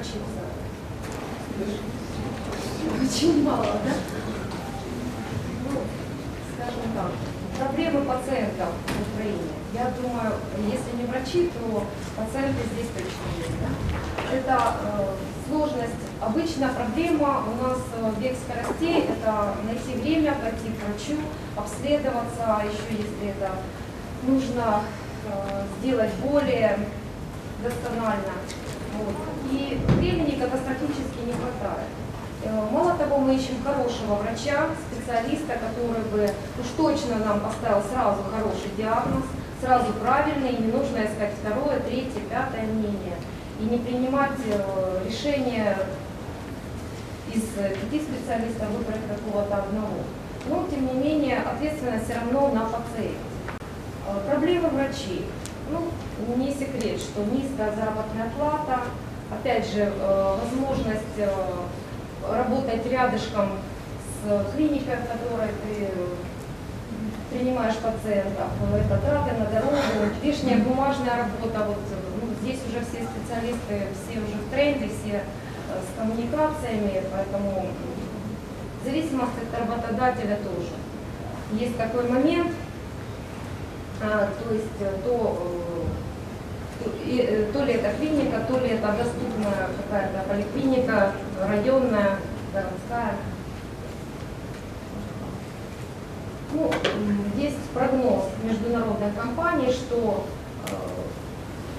врачиться. Очень мало, да? Ну, скажем так, проблемы пациентов в Украине. Я думаю, если не врачи, то пациенты здесь точно есть. Да? Это сложность. Обычно проблема у нас век скоростей. Это найти время, пойти к врачу, обследоваться. Еще если это нужно сделать более досконально. Вот. И времени катастрофически не хватает. Мало того, мы ищем хорошего врача, специалиста, который бы уж точно нам поставил сразу хороший диагноз, сразу правильный, и не нужно искать второе, третье, пятое мнение. И не принимать решение из 5 специалистов выбрать какого-то одного. Но, тем не менее, ответственность все равно на пациенте. Проблемы врачей. Ну, не секрет, что низкая заработная плата, опять же, возможность работать рядышком с клиникой, в которой ты принимаешь пациентов. Это траты на дорогу, лишняя бумажная работа. Вот, ну, здесь уже все специалисты, все уже в тренде, все с коммуникациями, поэтому в зависимости от работодателя тоже. Есть такой момент, то есть то ли это клиника, то ли это доступная какая-то поликлиника, районная, городская. Ну, есть прогноз международной компании, что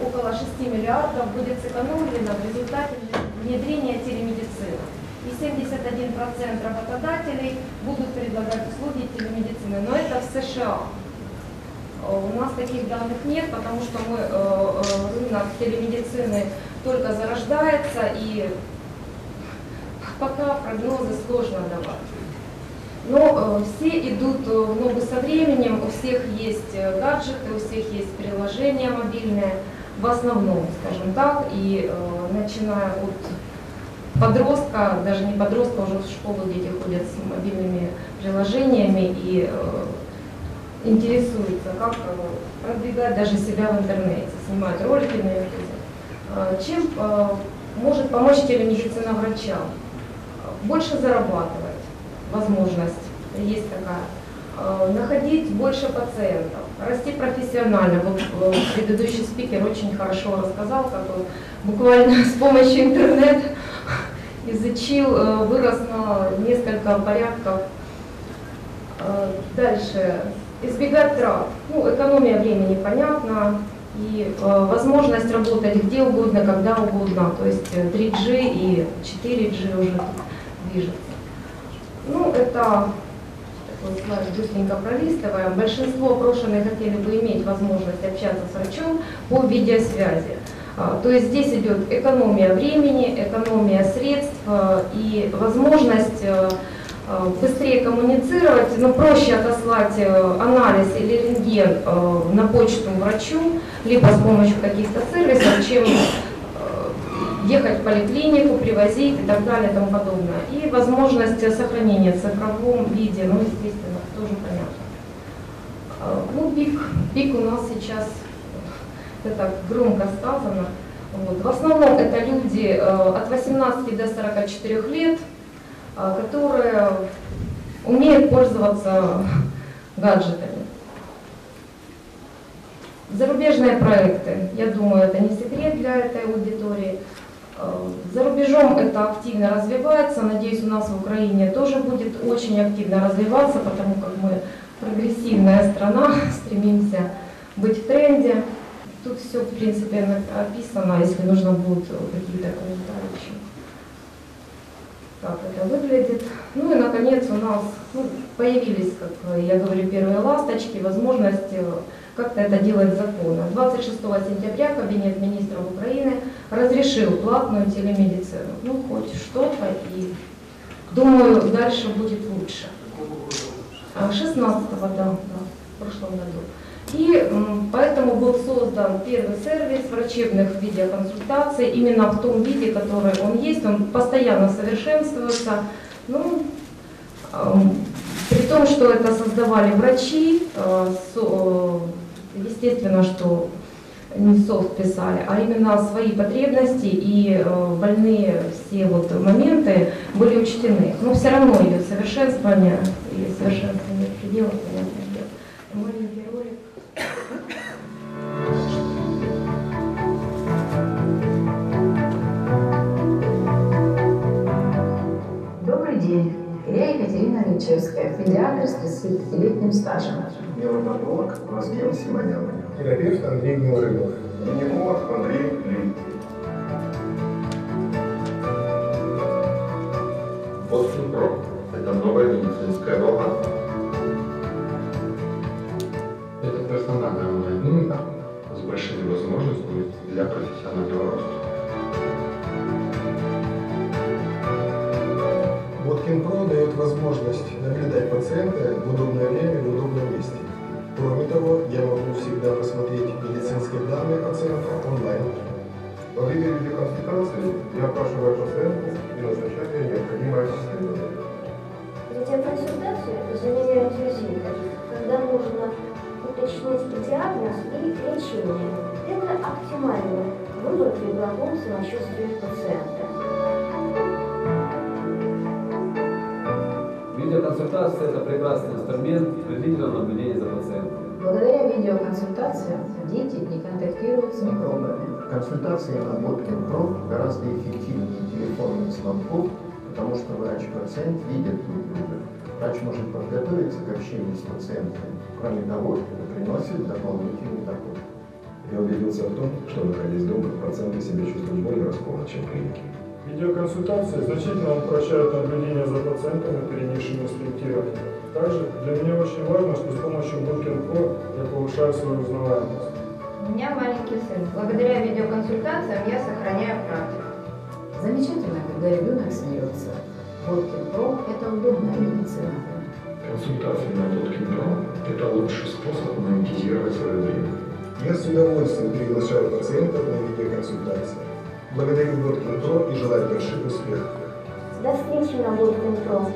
около 6 миллиардов будет сэкономлено в результате внедрения телемедицины. И 71% работодателей будут предлагать услуги телемедицины, но это в США. У нас таких данных нет, потому что мы, рынок телемедицины только зарождается, и пока прогнозы сложно давать. Но все идут в ногу со временем, у всех есть гаджеты, у всех есть приложения мобильные, в основном, скажем так, и начиная от подростка, даже не подростка, уже в школу дети ходят с мобильными приложениями и интересуется, как продвигать даже себя в интернете, снимать ролики на YouTube. Чем может помочь телемедицина врачам? Больше зарабатывать, возможность есть такая, находить больше пациентов, расти профессионально. Вот предыдущий спикер очень хорошо рассказал, как он буквально с помощью интернета изучил, вырос на несколько порядков. Дальше. Избегать трат. Ну, экономия времени, понятно. И возможность работать где угодно, когда угодно. То есть 3G и 4G уже движется. Ну, это такой слайд быстренько пролистываем. Большинство опрошенных хотели бы иметь возможность общаться с врачом по видеосвязи. То есть здесь идет экономия времени, экономия средств и возможность быстрее коммуницировать, но проще отослать анализ или рентген на почту врачу, либо с помощью каких-то сервисов, чем ехать в поликлинику, привозить и так далее и тому подобное. И возможность сохранения в цифровом виде, ну, естественно, тоже понятно. Ну, пик у нас сейчас, это громко сказано. Вот. В основном это люди от 18 до 44 лет, которые умеют пользоваться гаджетами. Зарубежные проекты, я думаю, это не секрет для этой аудитории. За рубежом это активно развивается, надеюсь, у нас в Украине тоже будет очень активно развиваться, потому как мы прогрессивная страна, стремимся быть в тренде. Тут все, в принципе, описано, если нужно будут какие-то комментарии еще. Как это выглядит. Ну и, наконец, у нас появились, как я говорю, первые ласточки, возможность как-то это делать законно. 26 сентября Кабинет министров Украины разрешил платную телемедицину. Ну, хоть что-то, и, думаю, дальше будет лучше. 16-го, да, в прошлом году. И поэтому был создан первый сервис врачебных видеоконсультаций, именно в том виде, который он есть, он постоянно совершенствуется. Ну, при том, что это создавали врачи, естественно, что не софт писали, а именно свои потребности, и больные все вот моменты были учтены. Но все равно ее совершенствование и совершенствование предела, понятное дело. Маленький ролик. Добрый день. Я Екатерина Личевская, педиатр с 30-летним стажем. Невропатолог Василий Симонян. Терапевт Андрей Мурыгов. Невролог Андрей Лит. Botkin.pro – это новая медицинская волна. Это персональная онлайн-клиника с большими возможностями для профессионального роста. Botkin.pro дает возможность наблюдать пациента в удобное время в удобном месте. Кроме того, я могу всегда посмотреть медицинские данные пациента онлайн. Во время видеоконсультации я опрашиваю пациента и назначаю необходимое обследование. Видеоконсультация заменяет визиты, когда нужно уточнить диагноз и лечение. Это оптимальный выбор при благом самочувствии пациента. Видеоконсультация – это прекрасный инструмент длительного наблюдения за пациентом. Благодаря видеоконсультациям дети не контактируют с микробами. Консультации на Botkin.pro гораздо эффективнее телефонных звонков, потому что врач-пациент видят друг друга. Врач может подготовиться к общению с пациентом, кроме того, что приносит дополнительный доход. Я убедился в том, что находясь дома, пациенты себя чувствуют более раскованно, чем в клинике. Видеоконсультации значительно упрощают наблюдение за пациентами, перенесшими стентирование. Также для меня очень важно, что с помощью Botkin.pro я повышаю свою узнаваемость. У меня маленький сын. Благодаря видеоконсультациям я сохраняю практику. Замечательно, когда ребенок смеется. Botkin.pro – это удобная медицина. Консультации на Botkin.pro – это лучший способ монетизировать свое время. Я с удовольствием приглашаю пациентов на видеоконсультации. Благодарю Botkin.pro и желаю больших успехов. До встречи на Botkin.pro.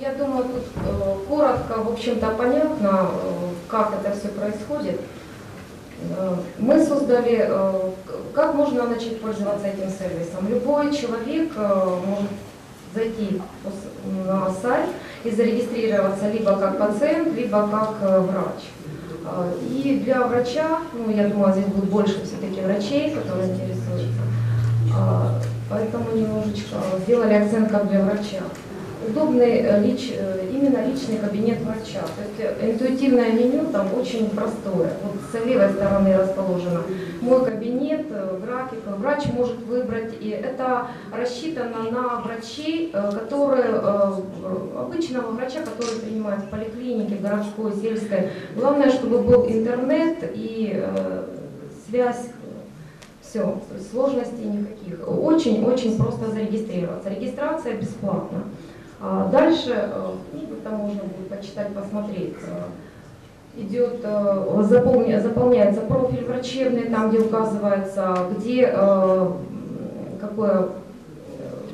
Я думаю, тут коротко, в общем-то, понятно, как это все происходит. Мы создали, как можно начать пользоваться этим сервисом. Любой человек может зайти на сайт и зарегистрироваться либо как пациент, либо как врач. И для врача, ну, я думаю, здесь будет больше все-таки врачей, которые интересуются. Поэтому немножечко сделали акцент как для врача. Удобный именно личный кабинет врача. То есть интуитивное меню там очень простое. Вот с левой стороны расположено мой кабинет, график. Врач может выбрать. И это рассчитано на врачей, которые, обычного врача, который принимает в поликлинике, городской, сельской. Главное, чтобы был интернет и связь. Все, сложностей никаких. Очень-очень просто зарегистрироваться. Регистрация бесплатна. Дальше, ну, там можно будет почитать, посмотреть. Идет, заполняется профиль врачебный, там где указывается, где какое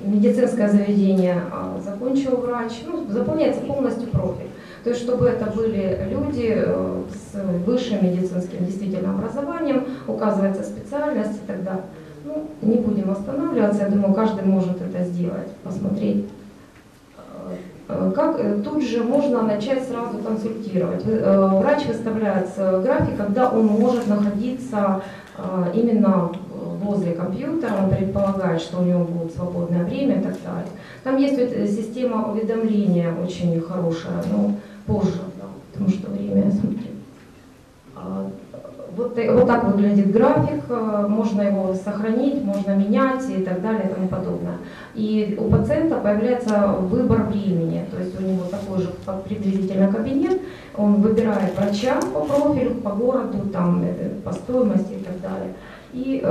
медицинское заведение закончил врач. Ну, заполняется полностью профиль. То есть, чтобы это были люди с высшим медицинским действительно образованием, указывается специальность и так далее. Ну, не будем останавливаться, я думаю, каждый может это сделать, посмотреть. Как, тут же можно начать сразу консультировать. Врач выставляет график, когда он может находиться именно возле компьютера, он предполагает, что у него будет свободное время и так далее. Там есть система уведомления очень хорошая, но позже, да, потому что время я смотрю. Вот так выглядит график, можно его сохранить, можно менять и так далее и тому подобное. И у пациента появляется выбор времени, то есть у него такой же приблизительно кабинет, он выбирает врача по профилю, по городу, там, по стоимости и так далее. И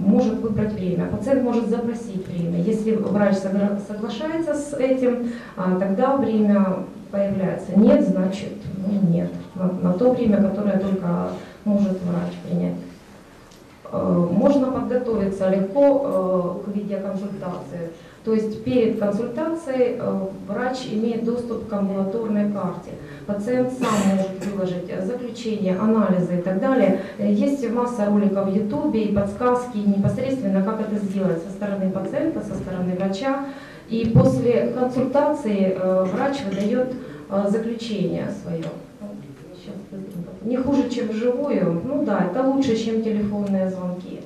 может выбрать время. Пациент может запросить время. Если врач соглашается с этим, тогда время появляется. Нет, значит, ну, нет. На то время, которое только может врач принять. Можно подготовиться легко к видеоконсультации. То есть перед консультацией врач имеет доступ к амбулаторной карте. Пациент сам может выложить заключение, анализы и так далее. Есть масса роликов в Ютубе и подсказки непосредственно, как это сделать со стороны пациента, со стороны врача. И после консультации врач выдает заключение свое. Не хуже, чем вживую. Ну да, это лучше, чем телефонные звонки.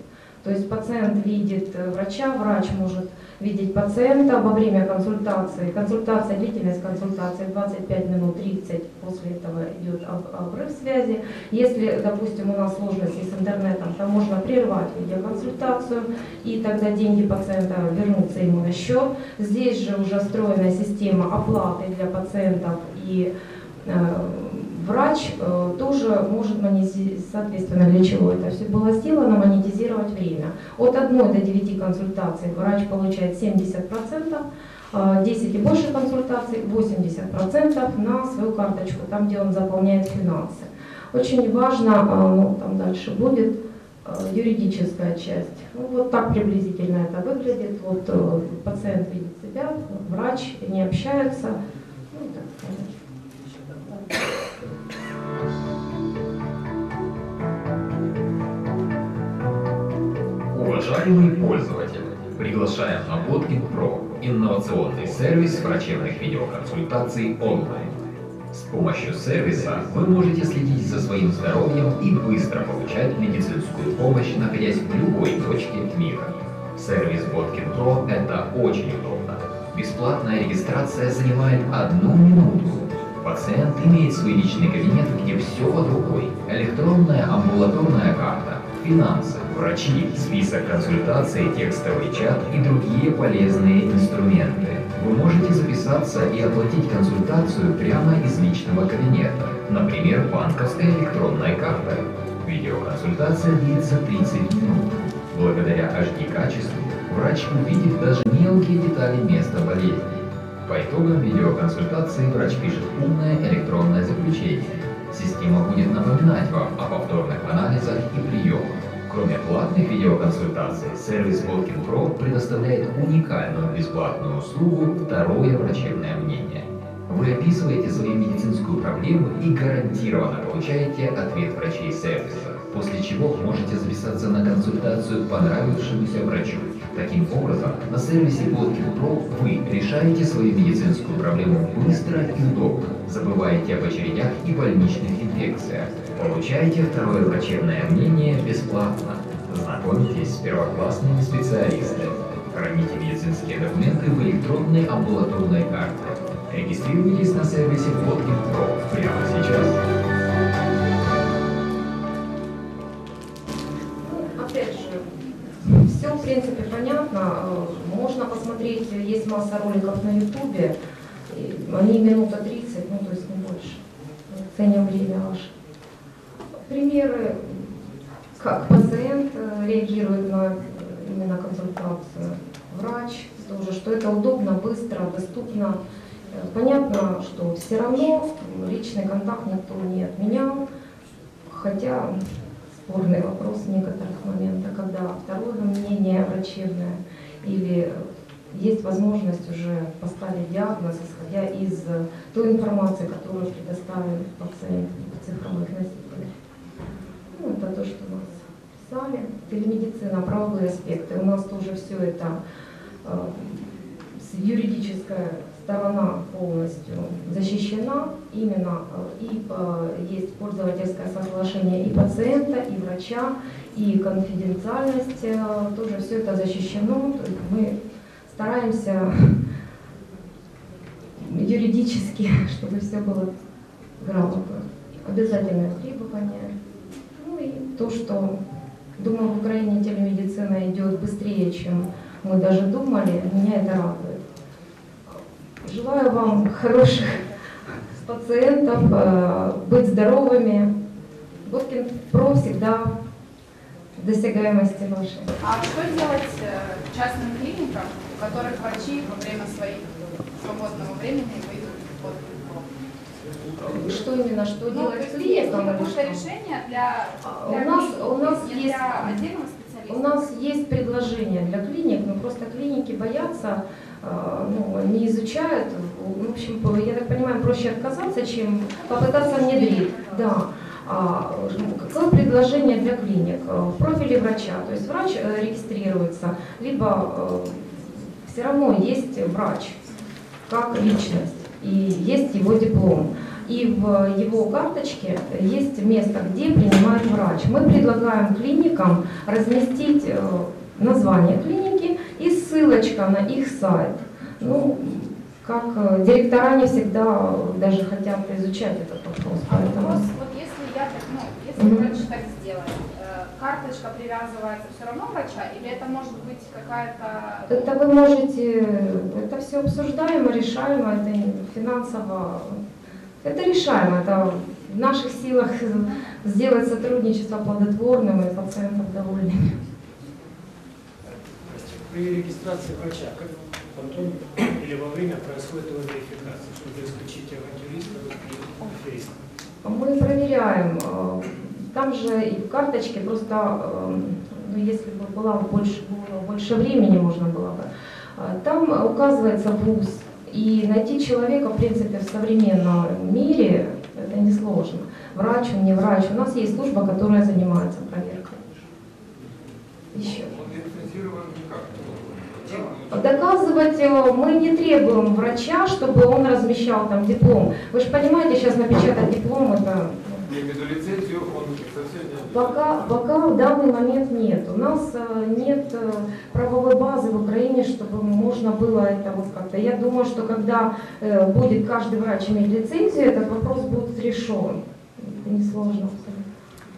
То есть пациент видит врача, врач может видеть пациента во время консультации. Консультация, длительность консультации 25 минут 30, после этого идет обрыв связи. Если, допустим, у нас сложности с интернетом, то можно прервать видеоконсультацию, и тогда деньги пациента вернутся ему на счет. Здесь же уже встроена система оплаты для пациентов, и врач тоже может монетизировать, соответственно, для чего это все было сделано, монетизировать время. От 1 до 9 консультаций врач получает 70%, 10 и больше консультаций 80% на свою карточку, там, где он заполняет финансы. Очень важно, ну, там дальше будет юридическая часть. Ну, вот так приблизительно это выглядит. Вот пациент видит себя, врач, не общаются. Ну, так сказать. Уважаемые пользователи, приглашаем на Botkin.pro – инновационный сервис врачебных видеоконсультаций онлайн. С помощью сервиса вы можете следить за своим здоровьем и быстро получать медицинскую помощь, находясь в любой точке мира. Сервис Botkin.pro – это очень удобно. Бесплатная регистрация занимает 1 минуту. Пациент имеет свой личный кабинет, где все под рукой. Электронная амбулаторная карта, финансы, врачи, список консультаций, текстовый чат и другие полезные инструменты. Вы можете записаться и оплатить консультацию прямо из личного кабинета, например, банковской электронной картой. Видеоконсультация длится 30 минут. Благодаря HD-качеству врач увидит даже мелкие детали места болезни. По итогам видеоконсультации врач пишет умное электронное заключение. Система будет напоминать вам о повторных анализах и приемах. Кроме платных видеоконсультаций, сервис Botkin.pro предоставляет уникальную бесплатную услугу «Второе врачебное мнение». Вы описываете свою медицинскую проблему и гарантированно получаете ответ врачей сервиса, после чего можете записаться на консультацию к понравившемуся врачу. Таким образом, на сервисе Botkin.pro вы решаете свою медицинскую проблему быстро и удобно, забываете об очередях и больничных инфекциях, получаете второе врачебное мнение бесплатно, знакомитесь с первоклассными специалистами, храните медицинские документы в электронной амбулаторной карте. Регистрируйтесь на сервисе Botkin.pro прямо сейчас. Ну, опять же, все в принципе понятно. Можно посмотреть, есть масса роликов на Ютубе. Они минута 30, ну то есть не больше. Ценим время ваше. Примеры, как пациент реагирует на именно консультацию. Врач тоже, что это удобно, быстро, доступно. Понятно, что все равно личный контакт никто не отменял, хотя спорный вопрос в некоторых моментах, когда второе мнение врачебное, или есть возможность уже поставить диагноз, исходя из той информации, которую предоставил пациент в цифровых носителях. Ну, это то, что у нас писали. Телемедицина, правовые аспекты. У нас тоже все это юридическое. Сторона полностью защищена, именно и есть пользовательское соглашение и пациента, и врача, и конфиденциальность, тоже все это защищено. То есть мы стараемся юридически, чтобы все было грамотно. Обязательное требование. Ну и то, что, думаю, в Украине телемедицина идет быстрее, чем мы даже думали, меня это радует. Желаю вам хороших пациентов, быть здоровыми. Botkin.pro всегда в достигаемости вашей. А что делать частным клиникам, у которых врачи во время своих свободного времени выйдут в Botkin.pro? Что именно, что делать клиентам? Ну, есть какое-то решение для отдельных специалистов? У нас есть предложение для клиник, но просто клиники боятся не изучают. В общем, я так понимаю, проще отказаться, чем попытаться внедрить. Да. Как предложение для клиник в профиле врача, то есть врач регистрируется, либо все равно есть врач как личность и есть его диплом. И в его карточке есть место, где принимает врач. Мы предлагаем клиникам разместить название клиники и ссылочка на их сайт. Ну, как директора не всегда даже хотят изучать этот вопрос. Поэтому... Вот если я так, если врач так сделает, карточка привязывается все равно врача, или это может быть какая-то... Это вы можете, это все обсуждаемо, решаемо, это финансово... Это решаемо, это в наших силах сделать сотрудничество плодотворным и пациентов довольными. При регистрации врача, как потом или во время происходит его верификация, чтобы исключить авантюристов и аферистов? Мы проверяем. Там же и в карточке просто, если бы было больше времени, можно было бы. Там указывается вуз. И найти человека, в принципе, в современном мире, это несложно. Врач он, не врач. У нас есть служба, которая занимается проверкой. Еще. Доказывать мы не требуем врача, чтобы он размещал там диплом. Вы же понимаете, сейчас напечатать диплом это... Пока в данный момент нет. У нас нет правовой базы в Украине, чтобы можно было это вот как-то. Я думаю, что когда будет каждый врач иметь лицензию, этот вопрос будет решен. Это несложно.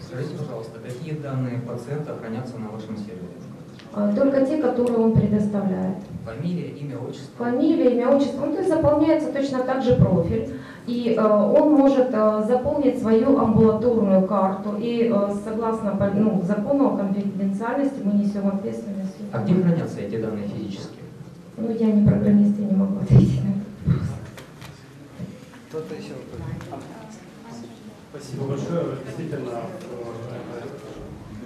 Скажите, пожалуйста, какие данные пациента хранятся на вашем сервере? Только те, которые он предоставляет. Фамилия, имя, отчество? Фамилия, имя, отчество. Он заполняется точно так же профиль. И он может заполнить свою амбулаторную карту. И согласно закону о конфиденциальности мы несем ответственность. А где хранятся эти данные физически? Ну, я не программист, я не могу ответить на этот вопрос. Кто-то еще? Спасибо большое. Действительно,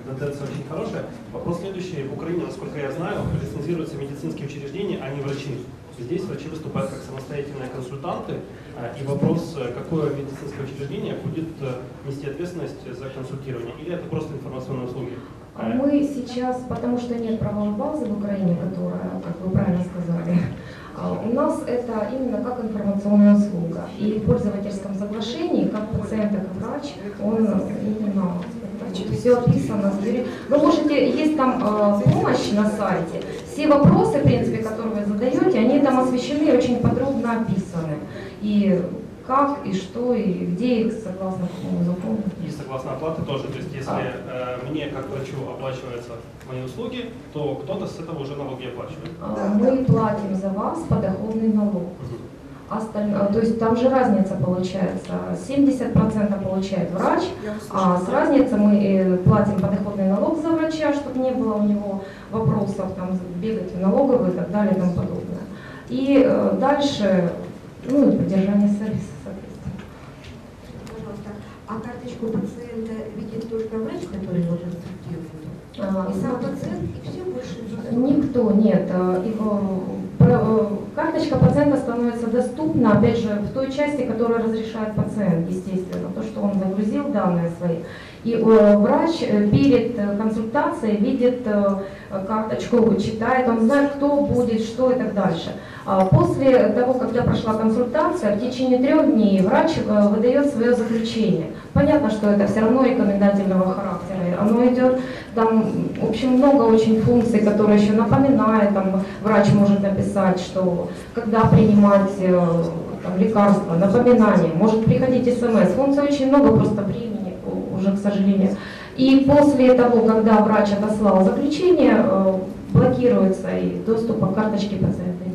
тенденция очень хорошая. Вопрос следующий. В Украине, насколько я знаю, лицензируются медицинские учреждения, а не врачи. Здесь врачи выступают как самостоятельные консультанты, и вопрос, какое медицинское учреждение будет нести ответственность за консультирование, или это просто информационные услуги? Мы сейчас, потому что нет правовой базы в Украине, которая, как вы правильно сказали, у нас это именно как информационная услуга. И в пользовательском соглашении, как пациент, как врач, он именно... Все описано. Вы можете, есть там помощь на сайте. Все вопросы, в принципе, которые вы задаете, они там освещены и очень подробно описаны. И как, и что, и где их, согласно какому закону. И согласно оплаты тоже. То есть, если мне, как врачу, оплачиваются мои услуги, то кто-то с этого уже налоги оплачивает. Мы платим за вас подоходный налог. То есть там же разница получается, 70% получает врач, а с разницей мы платим подоходный налог за врача, чтобы не было у него вопросов, там, бегать в налоговую и так далее и тому подобное. И дальше, и поддержание сервиса, соответственно. Пожалуйста, а карточку пациента видит только врач, который должен консультировать? И сам пациент, и все больше? Никто, нет. Карточка пациента становится доступна, опять же, в той части, которая разрешает пациент, естественно, то, что он загрузил данные свои. И врач перед консультацией видит карточку, читает, он знает, кто будет, что и так дальше. После того, когда прошла консультация, в течение 3 дней врач выдает свое заключение. Понятно, что это все равно рекомендательного характера. Оно идет, там, в общем, много очень функций, которые еще напоминают, там, врач может написать, что когда принимать там, лекарства, напоминание, может приходить смс. Функций очень много, просто времени уже, к сожалению. И после того, когда врач отослал заключение, блокируется и доступ к карточке пациента.